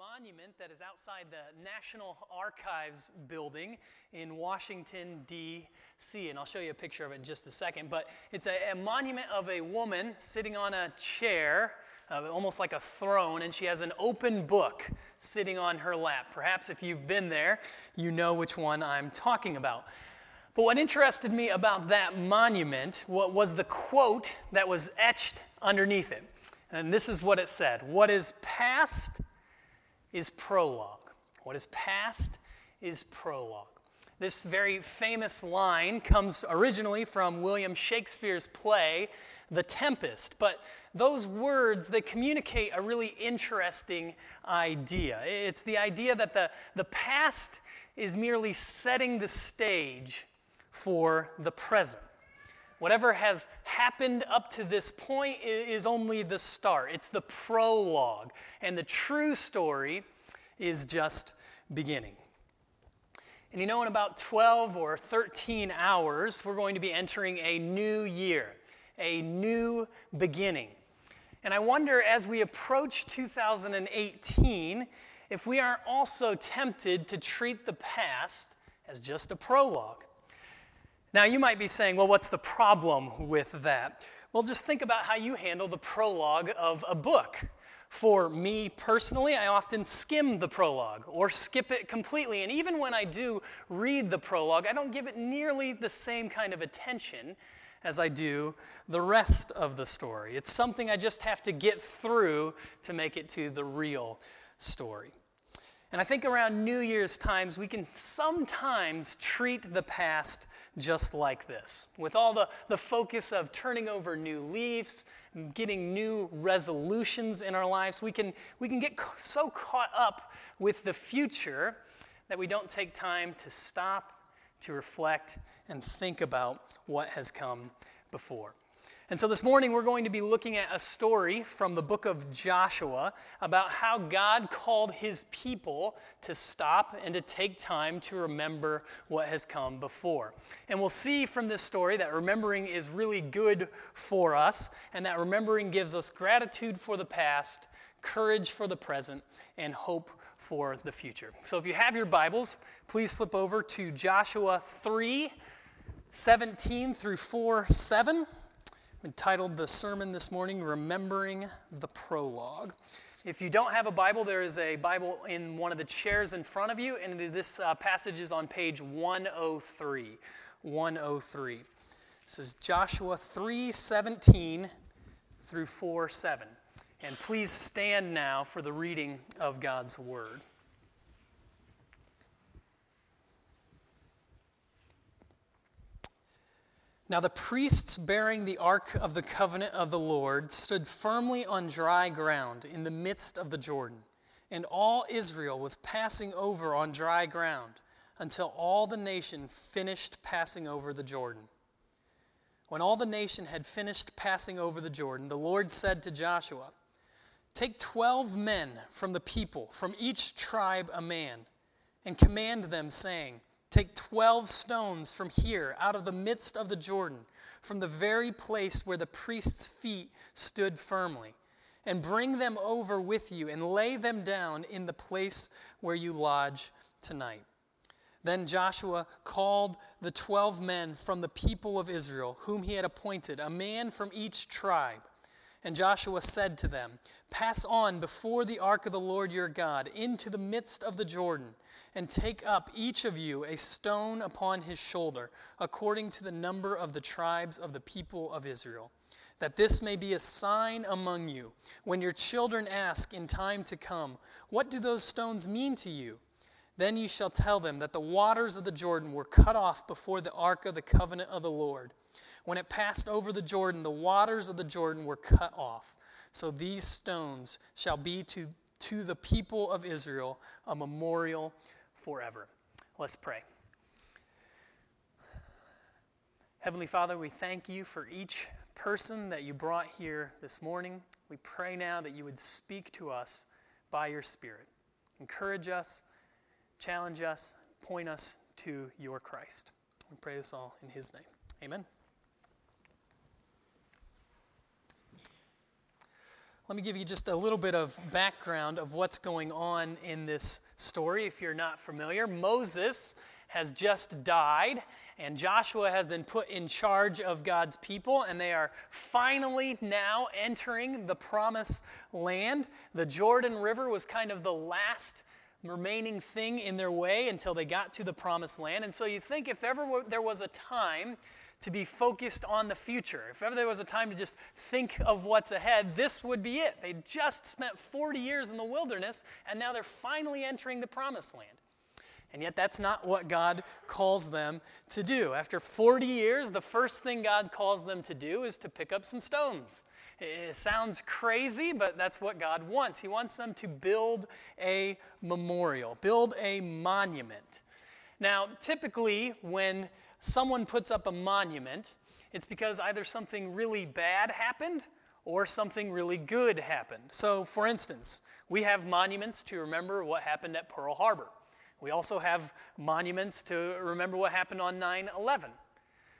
monument that is outside the National Archives building in Washington, D.C., and I'll show you a picture of it in just a second, but it's a monument of a woman sitting on a chair, almost like a throne, and she has an open book sitting on her lap. Perhaps if you've been there, you know which one I'm talking about. But what interested me about that monument was the quote that was etched underneath it. And this is what it said. What is past is prologue. What is past is prologue. This very famous line comes originally from William Shakespeare's play, The Tempest. But those words, they communicate a really interesting idea. It's the idea that the past is merely setting the stage for the present. Whatever has happened up to this point is only the start. It's the prologue. And the true story is just beginning. And you know, in about 12 or 13 hours, we're going to be entering a new year, a new beginning. And I wonder, as we approach 2018, if we aren't also tempted to treat the past as just a prologue. Now, you might be saying, well, what's the problem with that? Well, just think about how you handle the prologue of a book. For me personally, I often skim the prologue or skip it completely. And even when I do read the prologue, I don't give it nearly the same kind of attention as I do the rest of the story. It's something I just have to get through to make it to the real story. And I think around New Year's times, we can sometimes treat the past just like this, with all the focus of turning over new leaves, getting new resolutions in our lives. We can get so caught up with the future that we don't take time to stop, to reflect, and think about what has come before. And so this morning, we're going to be looking at a story from the book of Joshua about how God called his people to stop and to take time to remember what has come before. And we'll see from this story that remembering is really good for us, and that remembering gives us gratitude for the past, courage for the present, and hope for the future. So if you have your Bibles, please flip over to Joshua 3:17 through 4:7. Entitled the sermon this morning, Remembering the Prologue. If you don't have a Bible, there is a Bible in one of the chairs in front of you, and this passage is on page 103. 103. This is Joshua 3:17 through 4:7. And please stand now for the reading of God's Word. Now the priests bearing the ark of the covenant of the Lord stood firmly on dry ground in the midst of the Jordan, and all Israel was passing over on dry ground until all the nation finished passing over the Jordan. When all the nation had finished passing over the Jordan, the Lord said to Joshua, "Take 12 men from the people, from each tribe a man, and command them, saying, Take 12 stones from here, out of the midst of the Jordan, from the very place where the priest's feet stood firmly, and bring them over with you, and lay them down in the place where you lodge tonight." Then Joshua called the 12 men from the people of Israel, whom he had appointed, a man from each tribe. And Joshua said to them, "Pass on before the ark of the Lord your God into the midst of the Jordan, and take up each of you a stone upon his shoulder, according to the number of the tribes of the people of Israel, that this may be a sign among you. When your children ask in time to come, 'What do those stones mean to you?' then you shall tell them that the waters of the Jordan were cut off before the ark of the covenant of the Lord. When it passed over the Jordan, the waters of the Jordan were cut off. So these stones shall be to the people of Israel a memorial forever." Let's pray. Heavenly Father, we thank you for each person that you brought here this morning. We pray now that you would speak to us by your Spirit. Encourage us, challenge us, point us to your Christ. We pray this all in his name. Amen. Let me give you just a little bit of background of what's going on in this story if you're not familiar. Moses has just died, and Joshua has been put in charge of God's people, and they are finally now entering the promised land. The Jordan River was kind of the last remaining thing in their way until they got to the promised land. And so you think if ever there was a time to be focused on the future, if ever there was a time to just think of what's ahead, this would be it. They just spent 40 years in the wilderness, and now they're finally entering the promised land. And yet that's not what God calls them to do. After 40 years, the first thing God calls them to do is to pick up some stones. It sounds crazy, but that's what God wants. He wants them to build a memorial, build a monument. Now, typically, when someone puts up a monument, it's because either something really bad happened or something really good happened. So, for instance, we have monuments to remember what happened at Pearl Harbor. We also have monuments to remember what happened on 9/11.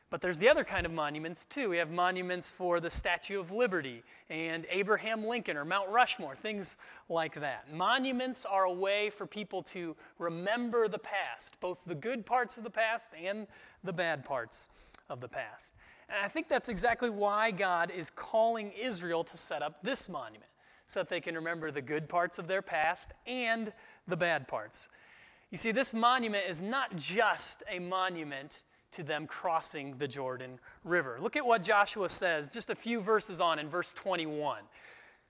But there's the other kind of monuments, too. We have monuments for the Statue of Liberty and Abraham Lincoln or Mount Rushmore, things like that. Monuments are a way for people to remember the past, both the good parts of the past and the bad parts of the past. And I think that's exactly why God is calling Israel to set up this monument, so that they can remember the good parts of their past and the bad parts. You see, this monument is not just a monument to them crossing the Jordan River. Look at what Joshua says just a few verses on in verse 21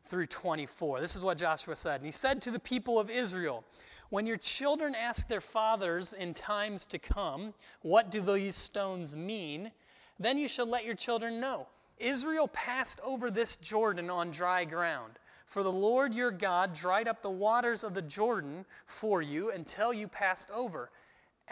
through 24. This is what Joshua said. And he said to the people of Israel, "When your children ask their fathers in times to come, 'What do these stones mean?' then you shall let your children know. Israel passed over this Jordan on dry ground. For the Lord your God dried up the waters of the Jordan for you until you passed over,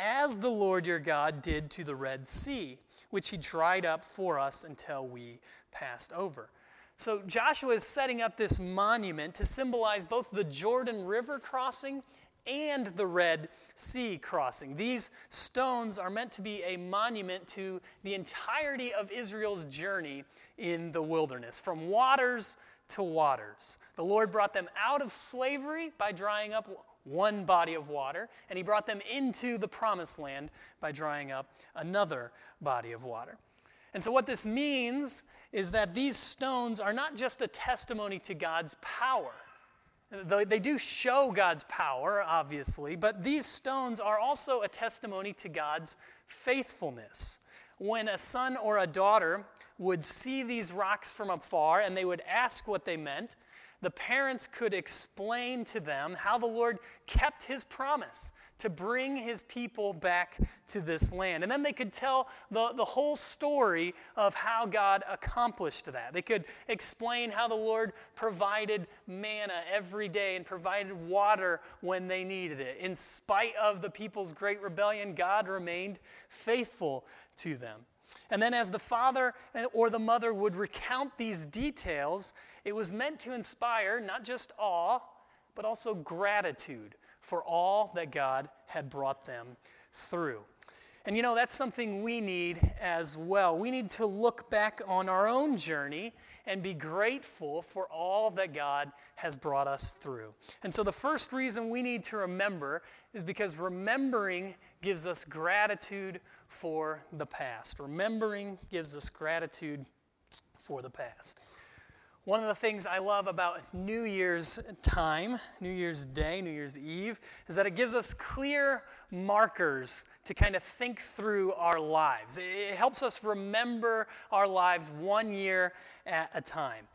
as the Lord your God did to the Red Sea, which he dried up for us until we passed over." So Joshua is setting up this monument to symbolize both the Jordan River crossing and the Red Sea crossing. These stones are meant to be a monument to the entirety of Israel's journey in the wilderness, from waters to waters. The Lord brought them out of slavery by drying up one body of water, and he brought them into the promised land by drying up another body of water. And so what this means is that these stones are not just a testimony to God's power. They do show God's power, obviously, but these stones are also a testimony to God's faithfulness. When a son or a daughter would see these rocks from afar and they would ask what they meant, the parents could explain to them how the Lord kept his promise to bring his people back to this land. And then they could tell the whole story of how God accomplished that. They could explain how the Lord provided manna every day and provided water when they needed it. In spite of the people's great rebellion, God remained faithful to them. And then as the father or the mother would recount these details, it was meant to inspire not just awe, but also gratitude for all that God had brought them through. And you know, that's something we need as well. We need to look back on our own journey and be grateful for all that God has brought us through. And so the first reason we need to remember is because remembering gives us gratitude for the past. Remembering gives us gratitude for the past. One of the things I love about New Year's time, New Year's Day, New Year's Eve, is that it gives us clear markers to kind of think through our lives. It helps us remember our lives one year at a time.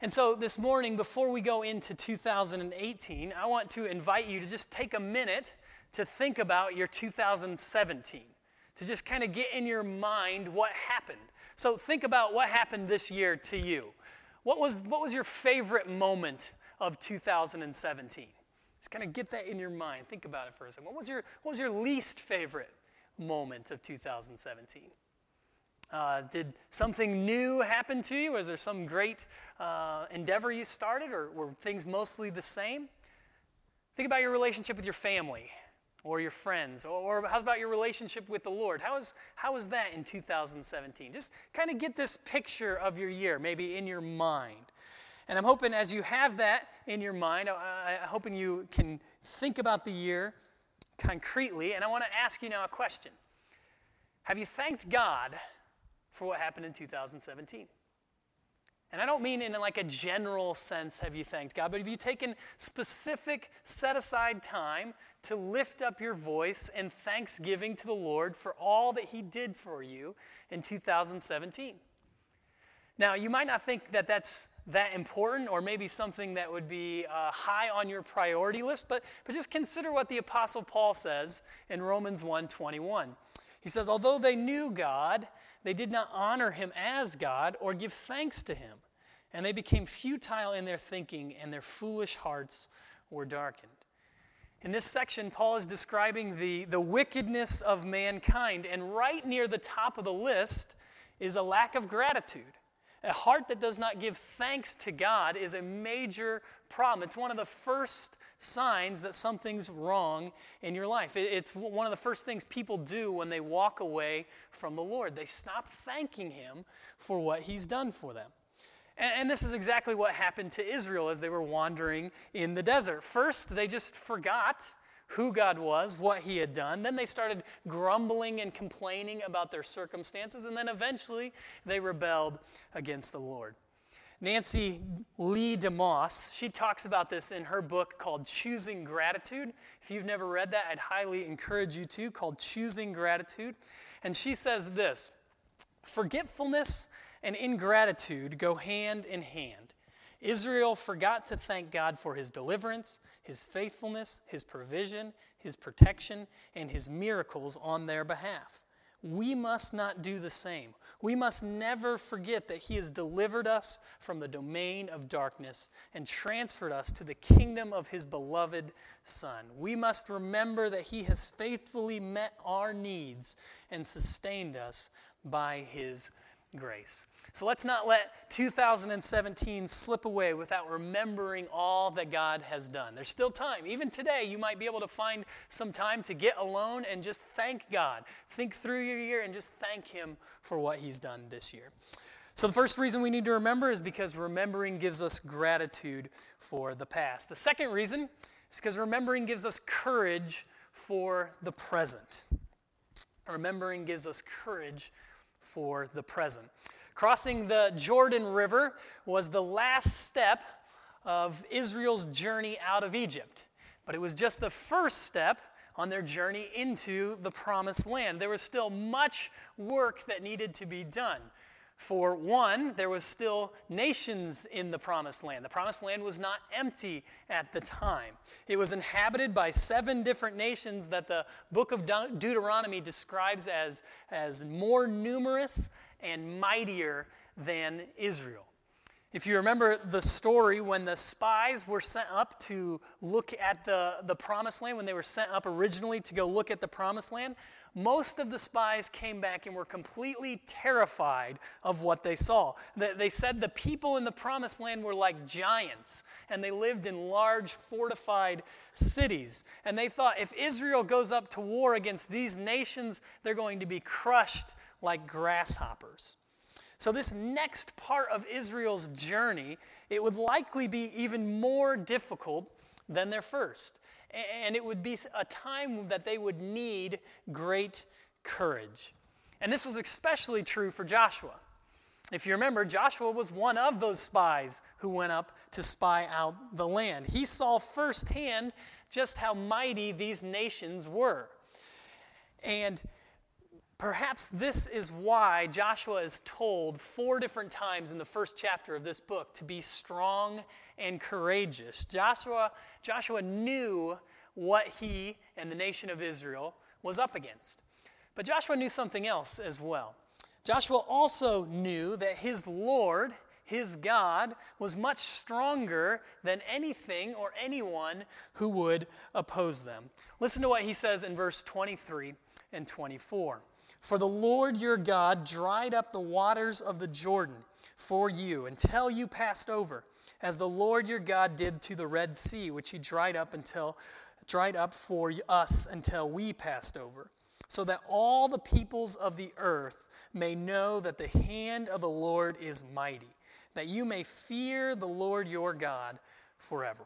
And so this morning, before we go into 2018, I want to invite you to just take a minute to think about your 2017. To just kind of get in your mind what happened. So think about what happened this year to you. What was your favorite moment of 2017? Just kind of get that in your mind. Think about it for a second. What was your least favorite moment of 2017? Did something new happen to you? Was there some great endeavor you started, or were things mostly the same? Think about your relationship with your family or your friends, or how's about your relationship with the Lord? How is that in 2017? Just kind of get this picture of your year, maybe in your mind. And I'm hoping as you have that in your mind, I'm hoping you can think about the year concretely. And I want to ask you now a question. Have you thanked God for what happened in 2017? And I don't mean in like a general sense, have you thanked God, but have you taken specific set-aside time to lift up your voice in thanksgiving to the Lord for all that he did for you in 2017? Now, you might not think that that's that important or maybe something that would be high on your priority list, but just consider what the Apostle Paul says in Romans 1:21. He says, although they knew God, they did not honor him as God or give thanks to him, and they became futile in their thinking, and their foolish hearts were darkened. In this section, Paul is describing the wickedness of mankind, and right near the top of the list is a lack of gratitude. A heart that does not give thanks to God is a major problem. It's one of the first signs that something's wrong in your life. It's one of the first things people do when they walk away from the Lord. They stop thanking him for what he's done for them. And this is exactly what happened to Israel as they were wandering in the desert. First, they just forgot who God was, what he had done. Then they started grumbling and complaining about their circumstances, and then eventually they rebelled against the Lord. Nancy Lee DeMoss, she talks about this in her book called Choosing Gratitude. If you've never read that, I'd highly encourage you to, called Choosing Gratitude. And she says this, forgetfulness and ingratitude go hand in hand. Israel forgot to thank God for his deliverance, his faithfulness, his provision, his protection, and his miracles on their behalf. We must not do the same. We must never forget that he has delivered us from the domain of darkness and transferred us to the kingdom of his beloved Son. We must remember that he has faithfully met our needs and sustained us by his grace. So let's not let 2017 slip away without remembering all that God has done. There's still time. Even today, you might be able to find some time to get alone and just thank God. Think through your year and just thank him for what he's done this year. So the first reason we need to remember is because remembering gives us gratitude for the past. The second reason is because remembering gives us courage for the present. Remembering gives us courage for the present. Crossing the Jordan River was the last step of Israel's journey out of Egypt, but it was just the first step on their journey into the Promised Land. There was still much work that needed to be done. For one, there was still nations in the Promised Land. The Promised Land was not empty at the time. It was inhabited by 7 different nations that the book of Deuteronomy describes as more numerous and mightier than Israel. If you remember the story when the spies were sent up to look at the Promised Land, when they were sent up originally to go look at the Promised Land, most of the spies came back and were completely terrified of what they saw. They said the people in the Promised Land were like giants, and they lived in large fortified cities. And they thought if Israel goes up to war against these nations, they're going to be crushed like grasshoppers. So this next part of Israel's journey, it would likely be even more difficult than their first. And it would be a time that they would need great courage. And this was especially true for Joshua. If you remember, Joshua was one of those spies who went up to spy out the land. He saw firsthand just how mighty these nations were. And perhaps this is why Joshua is told 4 different times in the first chapter of this book to be strong and courageous. Joshua knew what he and the nation of Israel was up against. But Joshua knew something else as well. Joshua also knew that his Lord, his God, was much stronger than anything or anyone who would oppose them. Listen to what he says in verse 23 and 24. For the Lord your God dried up the waters of the Jordan for you until you passed over, as the Lord your God did to the Red Sea, which he dried up for us until we passed over, so that all the peoples of the earth may know that the hand of the Lord is mighty, that you may fear the Lord your God forever.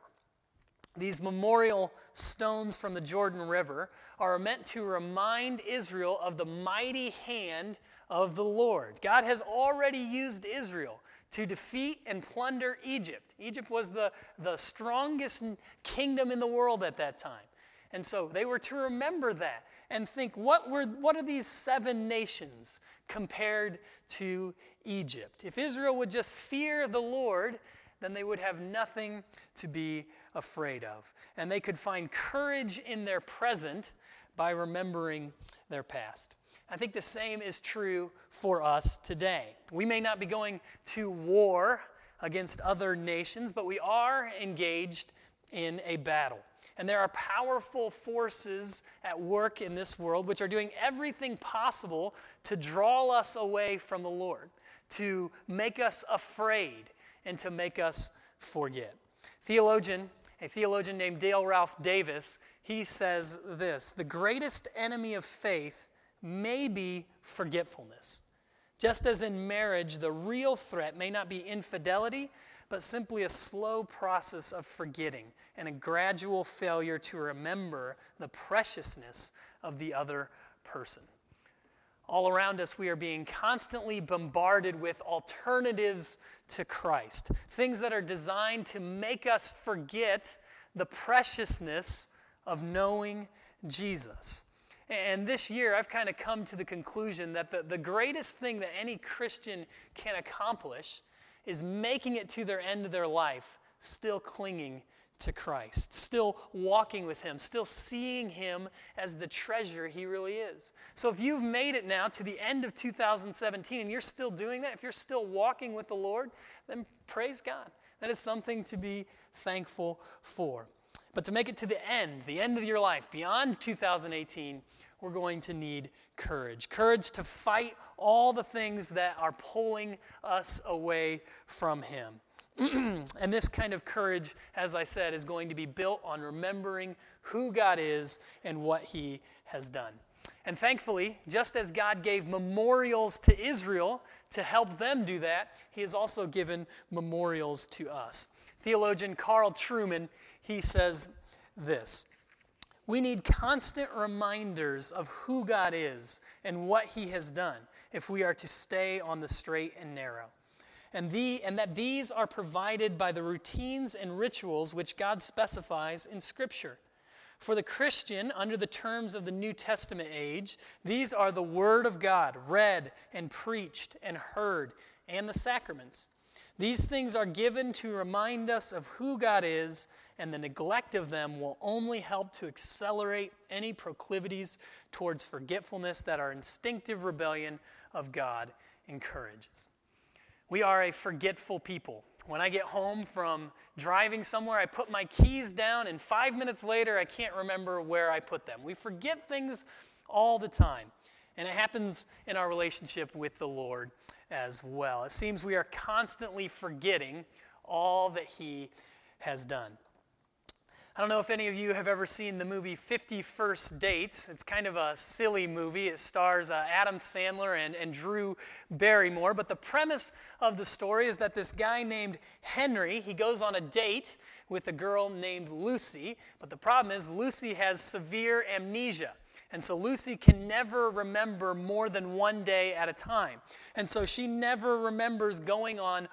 These memorial stones from the Jordan River are meant to remind Israel of the mighty hand of the Lord. God has already used Israel to defeat and plunder Egypt. Egypt was the strongest kingdom in the world at that time. And so they were to remember that and think, what are these seven nations compared to Egypt? If Israel would just fear the Lord, then they would have nothing to be afraid of. And they could find courage in their present by remembering their past. I think the same is true for us today. We may not be going to war against other nations, but we are engaged in a battle. And there are powerful forces at work in this world which are doing everything possible to draw us away from the Lord, to make us afraid, and to make us forget. A theologian named Dale Ralph Davis, he says this: the greatest enemy of faith may be forgetfulness. Just as in marriage, the real threat may not be infidelity, but simply a slow process of forgetting and a gradual failure to remember the preciousness of the other person. All around us, we are being constantly bombarded with alternatives to Christ, things that are designed to make us forget the preciousness of knowing Jesus. And this year, I've kind of come to the conclusion that the greatest thing that any Christian can accomplish is making it to their end of their life, still clinging to Christ, still walking with Him, still seeing Him as the treasure He really is. So if you've made it now to the end of 2017 and you're still doing that, if you're still walking with the Lord, then praise God. That is something to be thankful for. But to make it to the end of your life, beyond 2018, we're going to need courage. Courage to fight all the things that are pulling us away from Him. And this kind of courage, as I said, is going to be built on remembering who God is and what He has done. And thankfully, just as God gave memorials to Israel to help them do that, He has also given memorials to us. Theologian Carl Trueman, he says this: we need constant reminders of who God is and what He has done if we are to stay on the straight and narrow. And that these are provided by the routines and rituals which God specifies in Scripture. For the Christian, under the terms of the New Testament age, these are the Word of God, read and preached and heard, and the sacraments. These things are given to remind us of who God is, and the neglect of them will only help to accelerate any proclivities towards forgetfulness that our instinctive rebellion of God encourages. We are a forgetful people. When I get home from driving somewhere, I put my keys down, and 5 minutes later, I can't remember where I put them. We forget things all the time. And it happens in our relationship with the Lord as well. It seems we are constantly forgetting all that He has done. I don't know if any of you have ever seen the movie 50 First Dates. It's kind of a silly movie. It stars Adam Sandler and Drew Barrymore. But the premise of the story is that this guy named Henry, he goes on a date with a girl named Lucy. But the problem is Lucy has severe amnesia. And so Lucy can never remember more than one day at a time. And so she never remembers going on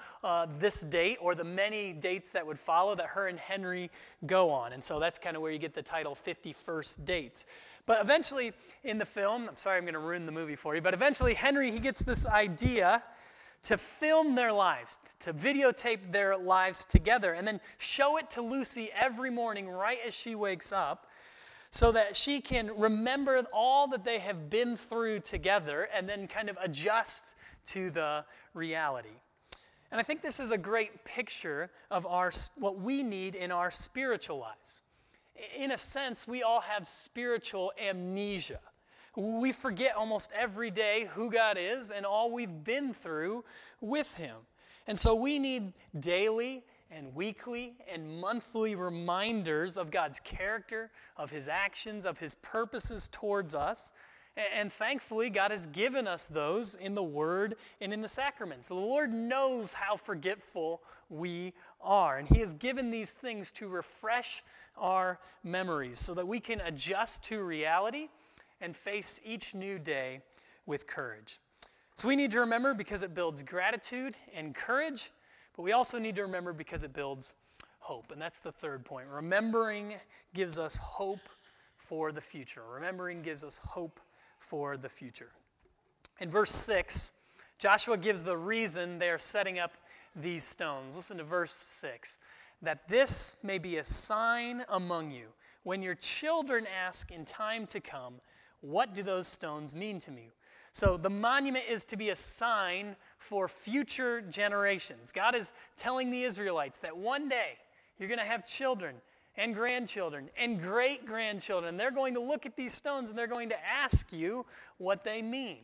this date or the many dates that would follow that her and Henry go on. And so that's kind of where you get the title 50 First Dates. But eventually in the film, I'm sorry, I'm going to ruin the movie for you, but eventually Henry, he gets this idea to film their lives, to videotape their lives together, and then show it to Lucy every morning right as she wakes up, so that she can remember all that they have been through together and then kind of adjust to the reality. And I think this is a great picture of what we need in our spiritual lives. In a sense, we all have spiritual amnesia. We forget almost every day who God is and all we've been through with Him. And so we need daily and weekly and monthly reminders of God's character, of His actions, of His purposes towards us. And thankfully, God has given us those in the Word and in the sacraments. The Lord knows how forgetful we are, and He has given these things to refresh our memories so that we can adjust to reality and face each new day with courage. So we need to remember because it builds gratitude and courage, but we also need to remember because it builds hope. And that's the third point. Remembering gives us hope for the future. Remembering gives us hope for the future. In verse 6, Joshua gives the reason they are setting up these stones. Listen to verse 6. That this may be a sign among you. When your children ask in time to come, what do those stones mean to me? So the monument is to be a sign for future generations. God is telling the Israelites that one day you're going to have children and grandchildren and great-grandchildren. They're going to look at these stones and they're going to ask you what they mean.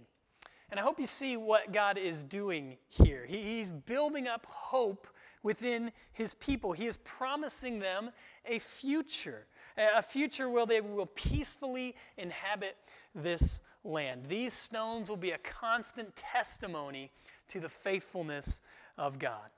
And I hope you see what God is doing here. He's building up hope within His people. He is promising them a future where they will peacefully inhabit this land. These stones will be a constant testimony to the faithfulness of God.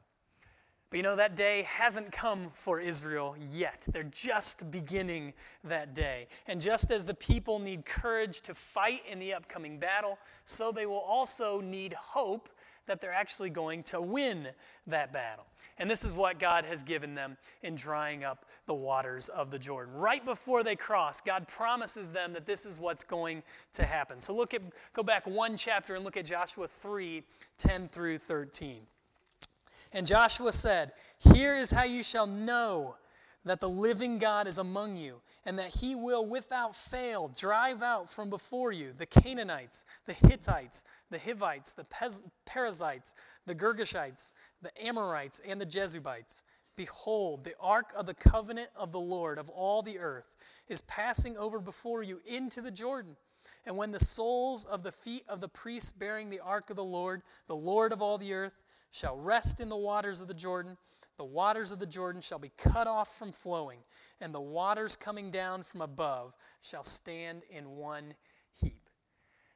But you know, that day hasn't come for Israel yet. They're just beginning that day. And just as the people need courage to fight in the upcoming battle, so they will also need hope that they're actually going to win that battle. And this is what God has given them in drying up the waters of the Jordan. Right before they cross, God promises them that this is what's going to happen. So go back one chapter and look at Joshua 3, 10 through 13. And Joshua said, "Here is how you shall know that the living God is among you, and that He will without fail drive out from before you the Canaanites, the Hittites, the Hivites, the Perizzites, the Girgashites, the Amorites, and the Jebusites. Behold, the ark of the covenant of the Lord of all the earth is passing over before you into the Jordan. And when the soles of the feet of the priests bearing the ark of the Lord of all the earth, shall rest in the waters of the Jordan, the waters of the Jordan shall be cut off from flowing, and the waters coming down from above shall stand in one heap."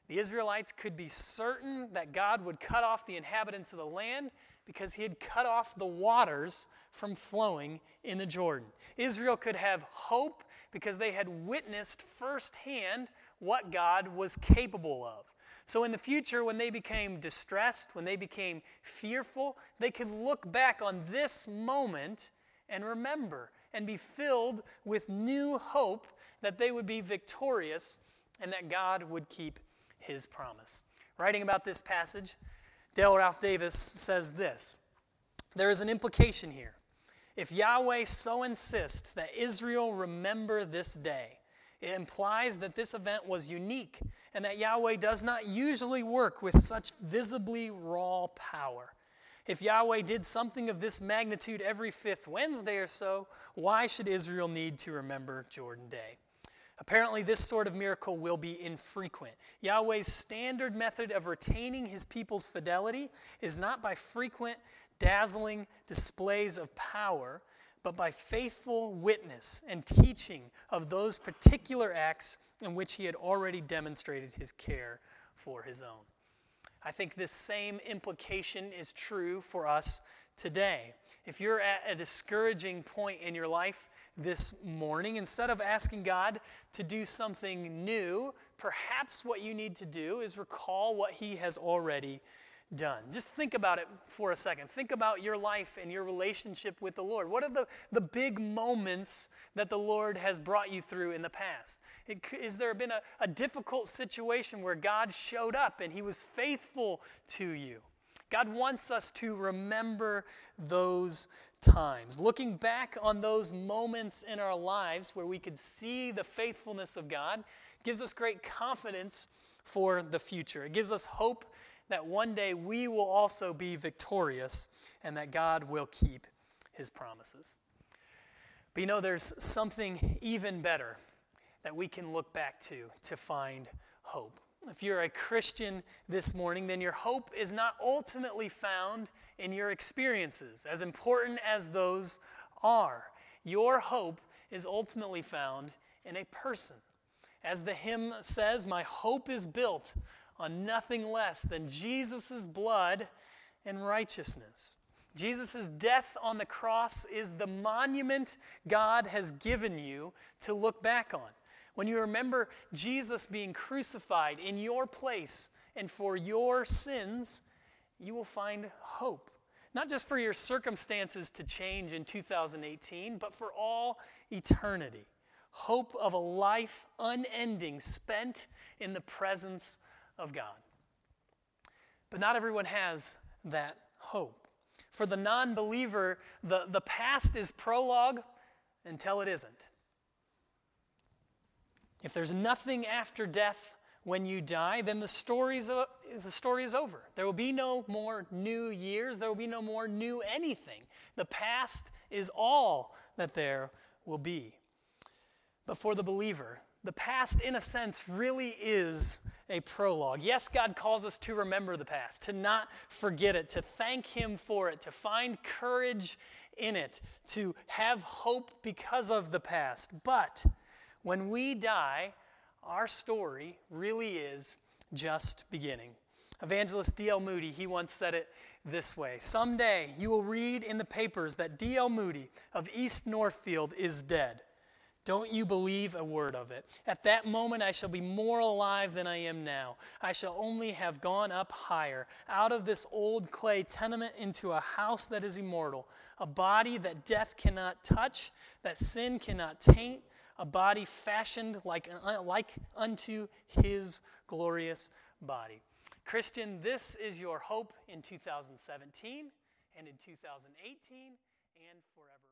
The Israelites could be certain that God would cut off the inhabitants of the land because He had cut off the waters from flowing in the Jordan. Israel could have hope because they had witnessed firsthand what God was capable of. So in the future, when they became distressed, when they became fearful, they could look back on this moment and remember and be filled with new hope that they would be victorious and that God would keep His promise. Writing about this passage, Dale Ralph Davis says this, "There is an implication here. If Yahweh so insists that Israel remember this day, it implies that this event was unique and that Yahweh does not usually work with such visibly raw power. If Yahweh did something of this magnitude every fifth Wednesday or so, why should Israel need to remember Jordan Day? Apparently, this sort of miracle will be infrequent. Yahweh's standard method of retaining His people's fidelity is not by frequent, dazzling displays of power, but by faithful witness and teaching of those particular acts in which He had already demonstrated His care for His own." I think this same implication is true for us today. If you're at a discouraging point in your life this morning, instead of asking God to do something new, perhaps what you need to do is recall what He has already done. Just think about it for a second. Think about your life and your relationship with the Lord. What are the big moments that the Lord has brought you through in the past? Is there been a difficult situation where God showed up and He was faithful to you? God wants us to remember those times. Looking back on those moments in our lives where we could see the faithfulness of God gives us great confidence for the future. It gives us hope that one day we will also be victorious and that God will keep His promises. But you know, there's something even better that we can look back to find hope. If you're a Christian this morning, then your hope is not ultimately found in your experiences, as important as those are. Your hope is ultimately found in a person. As the hymn says, my hope is built on nothing less than Jesus' blood and righteousness. Jesus' death on the cross is the monument God has given you to look back on. When you remember Jesus being crucified in your place and for your sins, you will find hope. Not just for your circumstances to change in 2018, but for all eternity. Hope of a life unending, spent in the presence of God. But not everyone has that hope. For the non-believer, the past is prologue until it isn't. If there's nothing after death when you die, then the story is over. There will be no more new years. There will be no more new anything. The past is all that there will be. But for the believer, the past, in a sense, really is a prologue. Yes, God calls us to remember the past, to not forget it, to thank Him for it, to find courage in it, to have hope because of the past. But when we die, our story really is just beginning. Evangelist D.L. Moody, he once said it this way. Someday you will read in the papers that D.L. Moody of East Northfield is dead. Don't you believe a word of it. At that moment, I shall be more alive than I am now. I shall only have gone up higher, out of this old clay tenement into a house that is immortal, a body that death cannot touch, that sin cannot taint, a body fashioned like unto His glorious body. Christian, this is your hope in 2017 and in 2018 and forever.